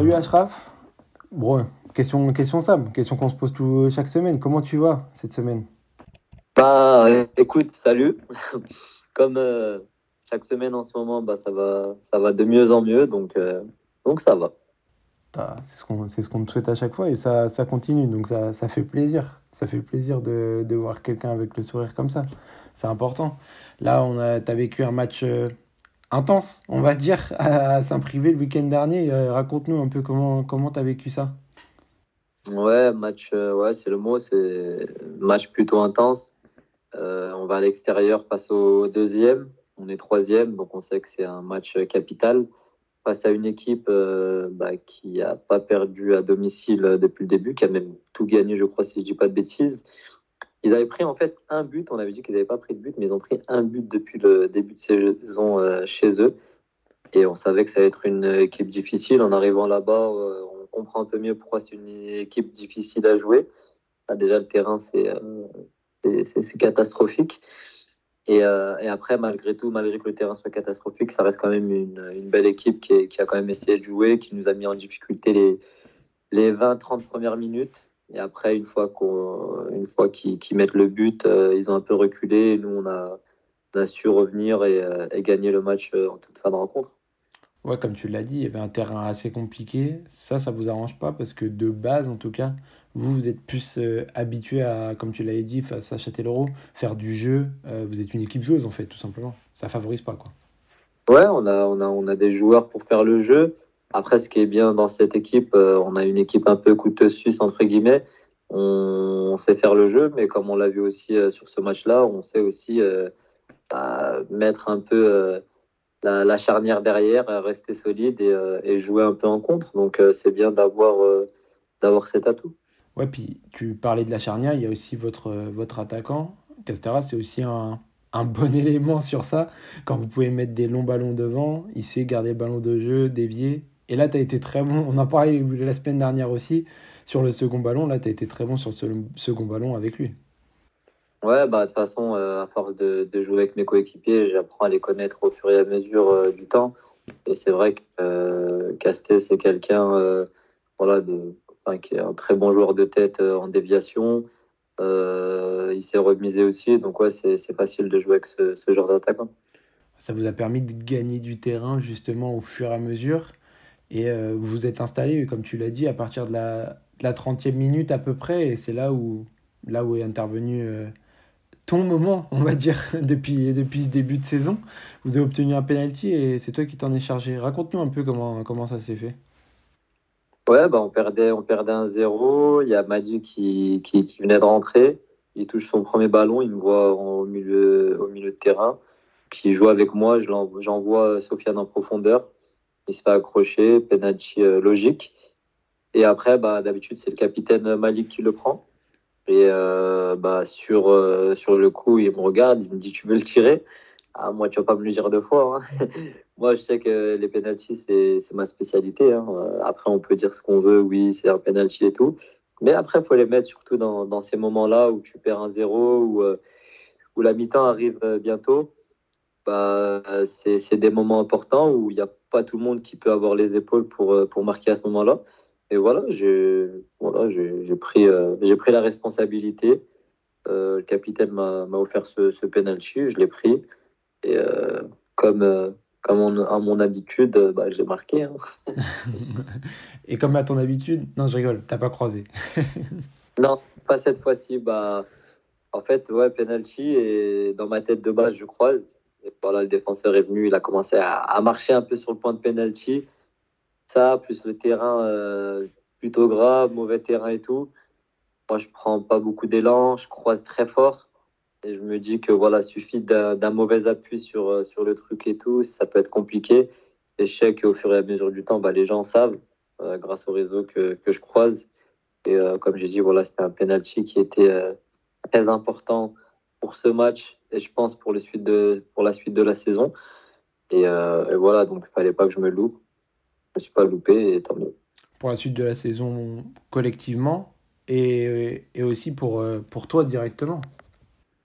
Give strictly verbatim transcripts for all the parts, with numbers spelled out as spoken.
Salut Achraf. Bon, question, question Sam, question qu'on se pose tout, chaque semaine. Comment tu vas cette semaine ? Bah, écoute, salut. Comme euh, chaque semaine en ce moment, bah, ça va, ça va de mieux en mieux, donc, euh, donc ça va. Bah, c'est ce qu'on, c'est ce qu'on te souhaite à chaque fois et ça, ça continue, donc ça, ça fait plaisir. Ça fait plaisir de, de voir quelqu'un avec le sourire comme ça. C'est important. Là, on a, t'as vécu un match euh, intense, on va dire, à Saint-Privé le week-end dernier. Euh, raconte-nous un peu comment, comment t'as vécu ça. Ouais, match, euh, ouais, c'est le mot, c'est match plutôt intense. Euh, on va à l'extérieur face au deuxième, on est troisième, donc on sait que c'est un match capital face à une équipe euh, bah, qui n'a pas perdu à domicile depuis le début, qui a même tout gagné, je crois, si je ne dis pas de bêtises. Ils avaient pris en fait un but, on avait dit qu'ils n'avaient pas pris de but, mais ils ont pris un but depuis le début de saison euh, chez eux, et on savait que ça allait être une équipe difficile. En arrivant là-bas, euh, on comprend un peu mieux pourquoi c'est une équipe difficile à jouer. Là, déjà, le terrain, c'est... Euh, C'est, c'est, c'est catastrophique. Et, euh, et après, malgré tout, malgré que le terrain soit catastrophique, ça reste quand même une, une belle équipe qui, est, qui a quand même essayé de jouer, qui nous a mis en difficulté les, les vingt trente premières minutes. Et après, une fois, qu'on, une fois qu'ils, qu'ils mettent le but, euh, ils ont un peu reculé. Et nous, on a, on a su revenir et, euh, et gagner le match en toute fin de rencontre. Ouais, comme tu l'as dit, il y avait un terrain assez compliqué. Ça, ça ne vous arrange pas parce que de base, en tout cas, vous, vous êtes plus euh, habitué à, comme tu l'avais dit, face à Châtellerault, faire du jeu. Euh, vous êtes une équipe joueuse, en fait, tout simplement. Ça ne favorise pas, quoi. Ouais, on a, on, a, on a des joueurs pour faire le jeu. Après, ce qui est bien dans cette équipe, euh, on a une équipe un peu couteuse suisse, entre guillemets. On, on sait faire le jeu, mais comme on l'a vu aussi euh, sur ce match-là, on sait aussi euh, bah, mettre un peu... Euh, La, la charnière derrière, rester solide et, euh, et jouer un peu en contre. Donc, euh, c'est bien d'avoir, euh, d'avoir cet atout. Ouais, puis tu parlais de la charnière, il y a aussi votre, euh, votre attaquant. Castera, c'est aussi un, un bon élément sur ça. Quand vous pouvez mettre des longs ballons devant, il sait garder le ballon de jeu, dévier. Et là, tu as été très bon. On en parlait la semaine dernière aussi sur le second ballon. Là, tu as été très bon sur ce second ballon avec lui. Ouais, bah de toute façon, euh, à force de, de jouer avec mes coéquipiers, j'apprends à les connaître au fur et à mesure euh, du temps. Et c'est vrai que euh, Casté, c'est quelqu'un euh, voilà, de, enfin, qui est un très bon joueur de tête euh, en déviation. Euh, il s'est remisé aussi, donc ouais, c'est, c'est facile de jouer avec ce, ce genre d'attaquant. Ça vous a permis de gagner du terrain justement au fur et à mesure. Et euh, vous vous êtes installé, comme tu l'as dit, à partir de la, de la trentième minute à peu près. Et c'est là où, là où est intervenu... Euh, ton moment, on va dire, depuis, depuis ce début de saison. Vous avez obtenu un penalty et c'est toi qui t'en es chargé. Raconte-nous un peu comment, comment ça s'est fait. Ouais, bah on perdait, on perdait un zéro. Il y a Madi qui, qui, qui venait de rentrer. Il touche son premier ballon. Il me voit au milieu, au milieu de terrain. Qui joue avec moi. Je l'envoie, j'envoie Sofiane en profondeur. Il se fait accrocher. Penalty logique. Et après, bah, d'habitude, c'est le capitaine Malik qui le prend. Et euh, bah sur, euh, sur le coup, il me regarde, il me dit « tu veux le tirer ?» Ah, moi, tu vas pas me le dire deux fois. Hein. Moi, je sais que les pénaltys, c'est, c'est ma spécialité. Hein. Après, on peut dire ce qu'on veut, oui, c'est un pénalty et tout. Mais après, il faut les mettre surtout dans, dans ces moments-là où tu perds un zéro, où, euh, où la mi-temps arrive bientôt. Bah, c'est, c'est des moments importants où il n'y a pas tout le monde qui peut avoir les épaules pour, pour marquer à ce moment-là. Et voilà, j'ai, voilà, j'ai, j'ai, pris, euh, j'ai pris la responsabilité. Euh, le capitaine m'a, m'a offert ce, ce penalty, je l'ai pris. Et euh, comme, euh, comme on, à mon habitude, bah, je l'ai marqué. Hein. Et comme à ton habitude, non, je rigole, t'as pas croisé. Non, pas cette fois-ci. Bah, en fait, ouais, penalty, et dans ma tête de base, je croise. Et voilà, le défenseur est venu, il a commencé à, à marcher un peu sur le point de penalty. Ça, plus le terrain euh, plutôt gras, mauvais terrain et tout. Moi, je prends pas beaucoup d'élan, je croise très fort. Et je me dis que voilà, suffit d'un, d'un mauvais appui sur, sur le truc et tout, ça peut être compliqué. Et je sais qu'au fur et à mesure du temps, bah, les gens savent, euh, grâce au réseau que, que je croise. Et euh, comme j'ai dit, voilà, c'était un penalty qui était euh, très important pour ce match et je pense pour, les suites de, pour la suite de la saison. Et, euh, et voilà, donc il fallait pas que je me loupe. Je ne me suis pas loupé et tant mieux. Pour la suite de la saison collectivement et, et aussi pour, pour toi directement.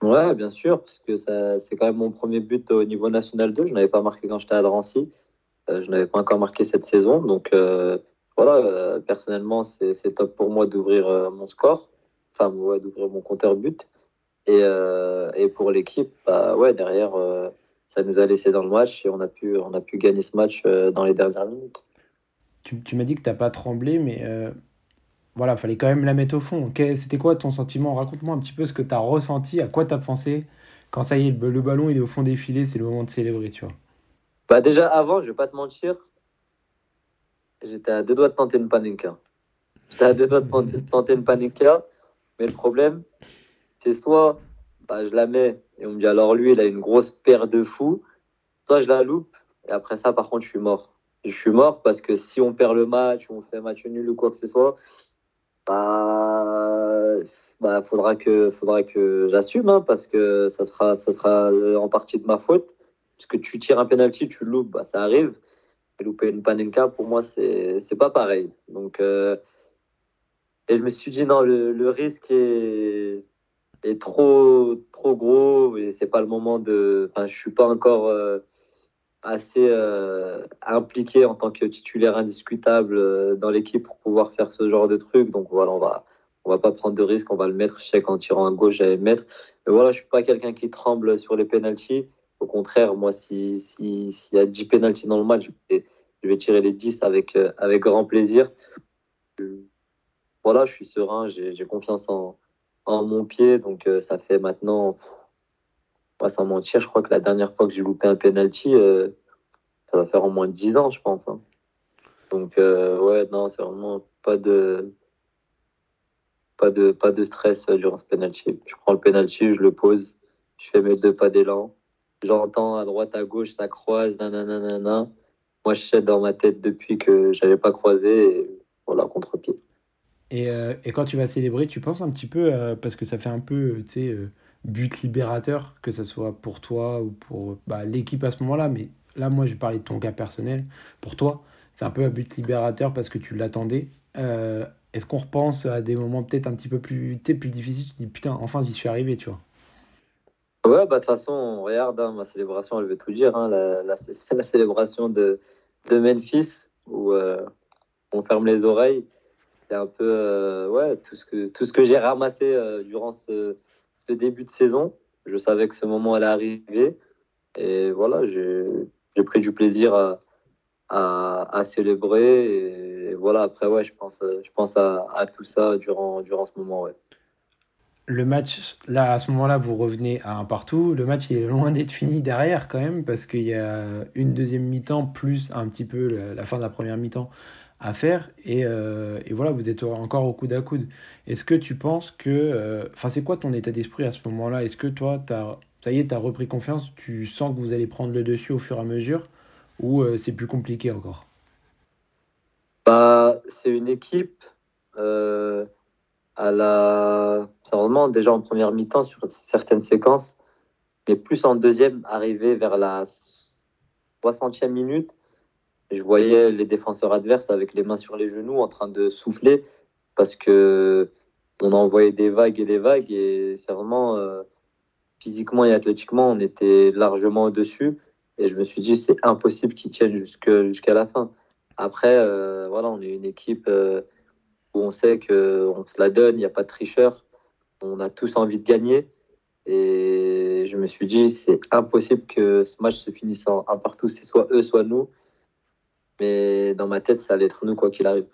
Ouais, bien sûr, parce que ça, c'est quand même mon premier but au niveau national deux. Je n'avais pas marqué quand j'étais à Drancy. Euh, je n'avais pas encore marqué cette saison. Donc euh, voilà, euh, personnellement, c'est, c'est top pour moi d'ouvrir euh, mon score, enfin, ouais, d'ouvrir mon compteur but. Et, euh, et pour l'équipe, bah, ouais, derrière, euh, ça nous a laissé dans le match et on a pu, on a pu gagner ce match euh, dans les dernières minutes. Tu, tu m'as dit que tu n'as pas tremblé, mais euh, voilà, il fallait quand même la mettre au fond. C'était quoi ton sentiment? Raconte-moi un petit peu ce que tu as ressenti, à quoi tu as pensé quand ça y est, le ballon il est au fond des filets, c'est le moment de célébrer, tu vois. Bah déjà, avant, je ne vais pas te mentir, j'étais à deux doigts de tenter une Panenka. J'étais à deux doigts de tenter une Panenka, mais le problème, c'est soit bah, je la mets et on me dit alors lui, il a une grosse paire de fous, soit je la loupe et après ça, par contre, je suis mort. Je suis mort parce que si on perd le match, ou on fait match nul ou quoi que ce soit, bah, bah faudra que, faudra que j'assume hein, parce que ça sera, ça sera en partie de ma faute. Parce que tu tires un penalty, tu le loupes, bah, ça arrive. Et louper une Panenka, pour moi, c'est, c'est pas pareil. Donc, euh, et je me suis dit, non, le, le risque est, est trop, trop gros. Et c'est pas le moment de. Enfin, je suis pas encore euh, assez euh, impliqué en tant que titulaire indiscutable euh, dans l'équipe pour pouvoir faire ce genre de truc. Donc, voilà, on va, on va pas prendre de risque. On va le mettre. Je sais qu'en tirant à gauche, j'allais le mettre. Mais voilà, je suis pas quelqu'un qui tremble sur les penalties. Au contraire, moi, s'il si, si y a dix pénaltys dans le match, je vais, je vais tirer les dix avec, euh, avec grand plaisir. Voilà, je suis serein, j'ai, j'ai confiance en, en mon pied. Donc, euh, ça fait maintenant, pff, pas sans mentir, je crois que la dernière fois que j'ai loupé un pénalty, euh, ça va faire au moins dix ans, je pense. Hein. Donc, euh, ouais, non, c'est vraiment pas de, pas de, pas de stress durant ce pénalty. Je prends le pénalty, je le pose, je fais mes deux pas d'élan. J'entends à droite, à gauche, ça croise, nanana, nanana. Moi, je sais dans ma tête depuis que je n'avais pas croisé, et voilà, contre-pied. Et, euh, et quand tu vas célébrer, tu penses un petit peu, euh, parce que ça fait un peu, tu sais, euh, but libérateur, que ce soit pour toi ou pour bah, l'équipe à ce moment-là, mais là, moi, je parlais de ton cas personnel. Pour toi, c'est un peu un but libérateur parce que tu l'attendais. Euh, est-ce qu'on repense à des moments peut-être un petit peu plus, plus difficiles? Tu te dis, putain, enfin, j'y suis arrivé, tu vois. Ouais, bah de toute façon, regarde, hein, ma célébration, elle veut tout dire. Hein, la, la, c'est la célébration de, de Memphis où euh, on ferme les oreilles. C'est un peu euh, ouais, tout ce que, tout ce que j'ai ramassé euh, durant ce, ce début de saison. Je savais que ce moment allait arriver. Et voilà, j'ai, j'ai pris du plaisir à, à, à célébrer. Et, et voilà, après, ouais, je pense, je pense à, à tout ça durant, durant ce moment, ouais. Le match, là, à ce moment-là, vous revenez à un partout. Le match, il est loin d'être fini derrière, quand même, parce qu'il y a une deuxième mi-temps, plus un petit peu la fin de la première mi-temps à faire. Et, euh, et voilà, vous êtes encore au coude à coude. Est-ce que tu penses que... Enfin, euh, c'est quoi ton état d'esprit à ce moment-là? Est-ce que toi, t'as, ça y est, tu as repris confiance? Tu sens que vous allez prendre le dessus au fur et à mesure? Ou euh, c'est plus compliqué encore? Bah, c'est une équipe... Euh... à la... Sérieusement, déjà en première mi-temps sur certaines séquences, mais plus en deuxième, arrivé vers la soixantième minute, je voyais les défenseurs adverses avec les mains sur les genoux en train de souffler parce que on a envoyé des vagues et des vagues et sérieusement, euh, physiquement et athlétiquement, on était largement au-dessus et je me suis dit c'est impossible qu'ils tiennent jusque, jusqu'à la fin. Après, euh, voilà, on est une équipe... Euh, où on sait qu'on se la donne, il n'y a pas de tricheur, on a tous envie de gagner. Et je me suis dit, c'est impossible que ce match se finisse en un partout, c'est soit eux, soit nous. Mais dans ma tête, ça allait être nous, quoi qu'il arrive.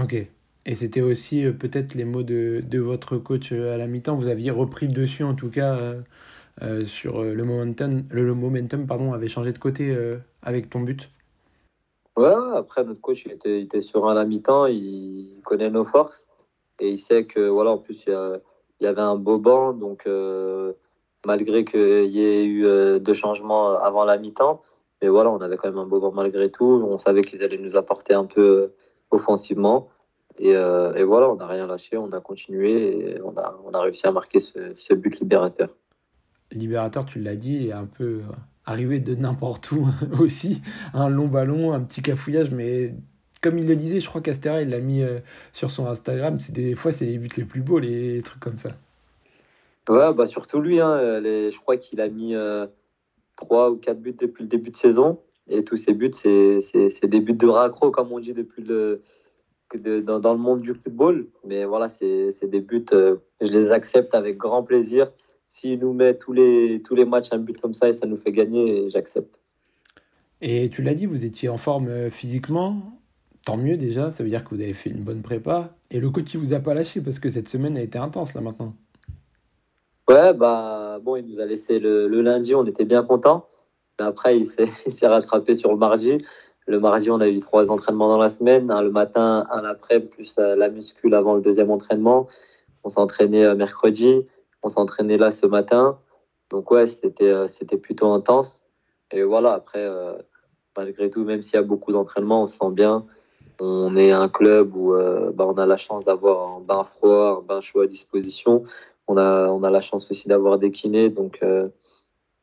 Ok. Et c'était aussi euh, peut-être les mots de, de votre coach à la mi-temps. Vous aviez repris dessus, en tout cas, euh, euh, sur le momentum. Le, le momentum pardon, avait changé de côté euh, avec ton but. Ouais, après, notre coach, il était, il était serein à la mi-temps, il connaît nos forces et il sait que, voilà, en plus, il y, a, il y avait un beau banc, donc euh, malgré qu'il y ait eu euh, deux changements avant la mi-temps, mais voilà, on avait quand même un beau banc malgré tout, on savait qu'ils allaient nous apporter un peu euh, offensivement et, euh, et voilà, on n'a rien lâché, on a continué et on a, on a réussi à marquer ce, ce but libérateur. Libérateur, tu l'as dit, est un peu... arrivé de n'importe où aussi, un long ballon, un petit cafouillage, mais comme il le disait, je crois qu'Astera, il l'a mis euh, sur son Instagram, c'est des fois, c'est les buts les plus beaux, les trucs comme ça. Ouais, bah surtout lui, hein, les, je crois qu'il a mis euh, trois ou quatre buts depuis le début de saison, Et tous ces buts, c'est, c'est, c'est des buts de raccro, comme on dit depuis le, que de, dans, dans le monde du football. Mais voilà, c'est, c'est des buts, euh, je les accepte avec grand plaisir. S'il nous met tous les, tous les matchs un but comme ça et ça nous fait gagner, j'accepte. Et tu l'as dit, vous étiez en forme physiquement, tant mieux déjà, ça veut dire que vous avez fait une bonne prépa. Et le coach, il vous a pas lâché parce que cette semaine a été intense là maintenant. Ouais, bah bon, il nous a laissé le, le lundi, on était bien contents. Après, il s'est, il s'est rattrapé sur le mardi. Le mardi, on a eu trois entraînements dans la semaine. Un le matin, un l'après, plus la muscule avant le deuxième entraînement. On s'est entraîné mercredi. On s'est entraîné là ce matin. Donc ouais, c'était, c'était plutôt intense. Et voilà, après, euh, malgré tout, même s'il y a beaucoup d'entraînements, on se sent bien. On est un club où euh, bah, on a la chance d'avoir un bain froid, un bain chaud à disposition. On a, on a la chance aussi d'avoir des kinés. Donc, euh,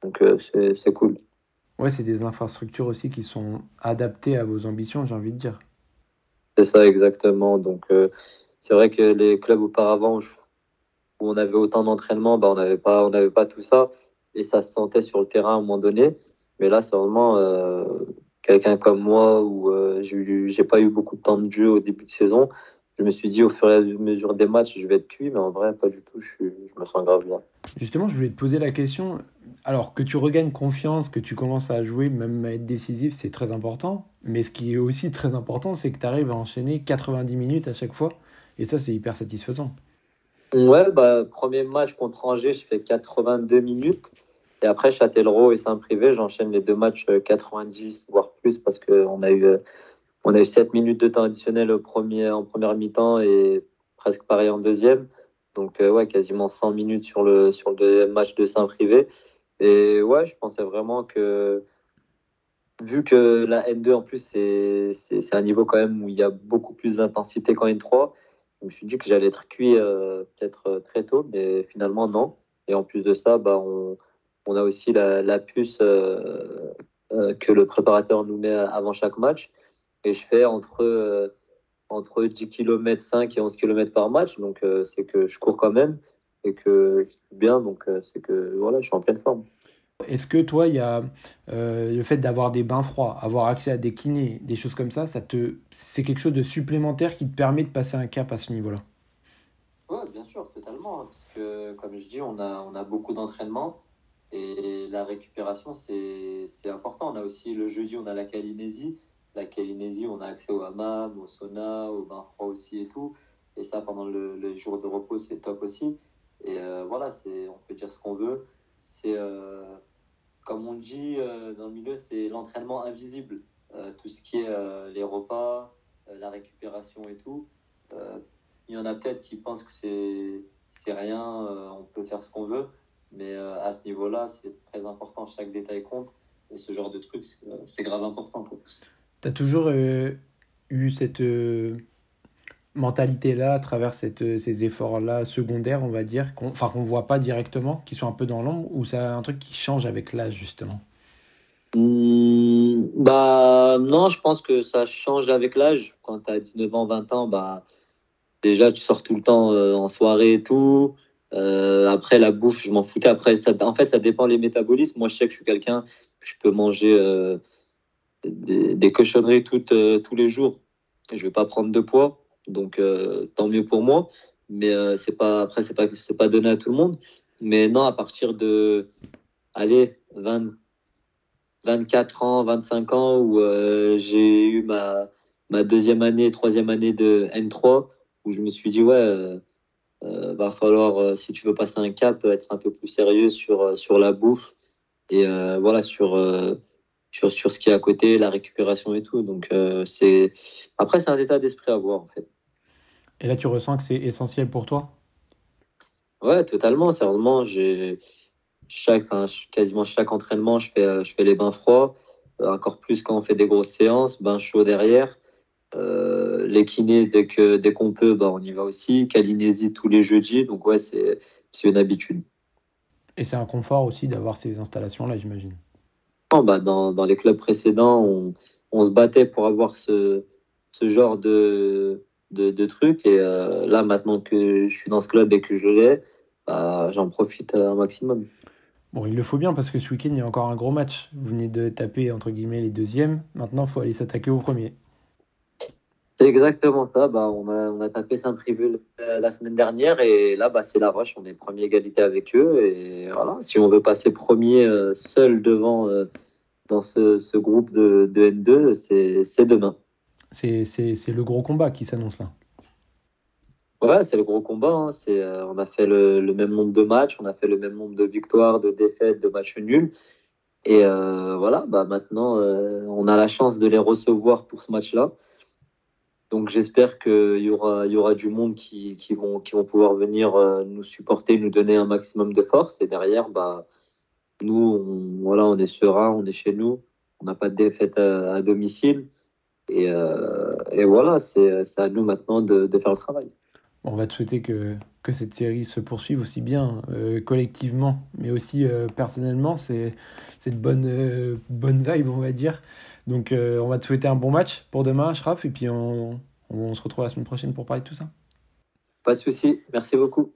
donc euh, c'est, c'est cool. Ouais, c'est des infrastructures aussi qui sont adaptées à vos ambitions, j'ai envie de dire. C'est ça, exactement. Donc, euh, c'est vrai que les clubs auparavant où on avait autant d'entraînement, bah, on n'avait pas, on n'avait pas tout ça. Et ça se sentait sur le terrain à un moment donné. Mais là, c'est vraiment euh, quelqu'un comme moi où euh, j'ai, j'ai pas eu beaucoup de temps de jeu au début de saison. Je me suis dit, au fur et à mesure des matchs, je vais être cuit, mais en vrai, pas du tout, je, suis, je me sens grave bien. Justement, je voulais te poser la question, alors que tu regagnes confiance, que tu commences à jouer, même à être décisif, c'est très important, mais ce qui est aussi très important, c'est que tu arrives à enchaîner quatre-vingt-dix minutes à chaque fois, et ça, c'est hyper satisfaisant. Ouais, bah, premier match contre Angers, je fais quatre-vingt-deux minutes, et après, Châtellerault et Saint-Privé, j'enchaîne les deux matchs quatre-vingt-dix, voire plus, parce qu'on a eu... On a eu sept minutes de temps additionnel au premier, en première mi-temps et presque pareil en deuxième. Donc, euh, ouais, quasiment cent minutes sur le, sur le match de Saint-Privé. Et ouais, je pensais vraiment que, vu que la N deux, en plus, c'est, c'est, c'est un niveau quand même où il y a beaucoup plus d'intensité qu'en N trois, je me suis dit que j'allais être cuit euh, peut-être très tôt, mais finalement, non. Et en plus de ça, bah, on, on a aussi la, la puce euh, euh, que le préparateur nous met avant chaque match. Et je fais entre, euh, entre dix kilomètres, cinq et onze kilomètres par match. Donc, euh, c'est que je cours quand même et que je suis bien. Donc, euh, c'est que voilà, je suis en pleine forme. Est-ce que toi, il y a euh, le fait d'avoir des bains froids, avoir accès à des kinés, des choses comme ça, ça te, c'est quelque chose de supplémentaire qui te permet de passer un cap à ce niveau-là? Oui, bien sûr, totalement. Hein, parce que, comme je dis, on a, on a beaucoup d'entraînement. Et la récupération, c'est, c'est important. On a aussi, le jeudi, on a la calinésie. La Kélinésie, on a accès au hammam, au sauna, au bain froid aussi et tout. Et ça, pendant le, les jours de repos, c'est top aussi. Et euh, voilà, c'est, on peut dire ce qu'on veut. C'est, euh, comme on dit euh, dans le milieu, c'est l'entraînement invisible. Euh, tout ce qui est euh, les repas, euh, la récupération et tout. Euh, il y en a peut-être qui pensent que c'est, c'est rien, euh, on peut faire ce qu'on veut. Mais euh, à ce niveau-là, c'est très important. Chaque détail compte. Et ce genre de truc, c'est, c'est grave important, quoi. Tu as toujours euh, eu cette euh, mentalité-là à travers cette, ces efforts-là secondaires, on va dire, qu'on ne voit pas directement, qui sont un peu dans l'ombre, ou c'est un truc qui change avec l'âge, justement? mmh, bah, Non, je pense que ça change avec l'âge. Quand tu as dix-neuf ans, vingt ans, bah, déjà, tu sors tout le temps euh, en soirée et tout. Euh, après, la bouffe, je m'en foutais. Après, ça, en fait, ça dépend des métabolismes. Moi, je sais que je suis quelqu'un, je peux manger... Euh, Des, des cochonneries toutes, euh, tous les jours. Je ne vais pas prendre de poids, donc euh, tant mieux pour moi. Mais euh, c'est pas, après, ce n'est pas, c'est pas donné à tout le monde. Mais non, à partir de allez, vingt, vingt-quatre ans, vingt-cinq ans, où euh, j'ai eu ma, ma deuxième année, troisième année de N trois, où je me suis dit, ouais, euh, euh, va falloir, euh, si tu veux passer un cap, être un peu plus sérieux sur, sur la bouffe. Et euh, voilà, sur... Euh, Sur, sur ce qui est à côté, la récupération et tout. Donc, euh, c'est... Après, c'est un état d'esprit à voir, en fait. Et là, tu ressens que c'est essentiel pour toi? Ouais, totalement. Sérieusement, j'ai... Chaque, enfin, quasiment chaque entraînement, je fais, je fais les bains froids. Encore plus quand on fait des grosses séances, bains chauds derrière. Euh, les kinés, dès, que, dès qu'on peut, bah, on y va aussi. Calinésie tous les jeudis. Donc, ouais, c'est, c'est une habitude. Et c'est un confort aussi d'avoir ces installations-là, j'imagine? Bah dans, dans les clubs précédents, on, on se battait pour avoir ce, ce genre de, de, de truc. Et euh, là, maintenant que je suis dans ce club et que je l'ai, bah, j'en profite un maximum. Bon, il le faut bien parce que ce week-end, il y a encore un gros match. Vous venez de taper, entre guillemets, les deuxièmes. Maintenant, il faut aller s'attaquer au premier. C'est exactement ça. Bah, on, a, on a tapé Saint-Privé la semaine dernière et là, bah, c'est La Roche. On est premier égalité avec eux. Et voilà, si on veut passer premier euh, seul devant euh, dans ce, ce groupe de, de N deux, c'est, c'est demain. C'est, c'est, c'est le gros combat qui s'annonce là. Ouais, c'est le gros combat. Hein. C'est, euh, on a fait le, le même nombre de matchs, on a fait le même nombre de victoires, de défaites, de matchs nuls. Et euh, voilà, bah, maintenant, euh, on a la chance de les recevoir pour ce match-là. Donc j'espère qu'il y aura, y aura du monde qui, qui, vont, qui vont pouvoir venir euh, nous supporter, nous donner un maximum de force. Et derrière, bah, nous, on, voilà, on est serein, on est chez nous. On n'a pas de défaite à, à domicile. Et, euh, et voilà, c'est, c'est à nous maintenant de, de faire le travail. On va te souhaiter que, que cette série se poursuive aussi bien euh, collectivement, mais aussi euh, personnellement. C'est cette bonne, euh, bonne vibe, on va dire. Donc, euh, on va te souhaiter un bon match pour demain, Achraf. Et puis, on, on se retrouve la semaine prochaine pour parler de tout ça. Pas de souci. Merci beaucoup.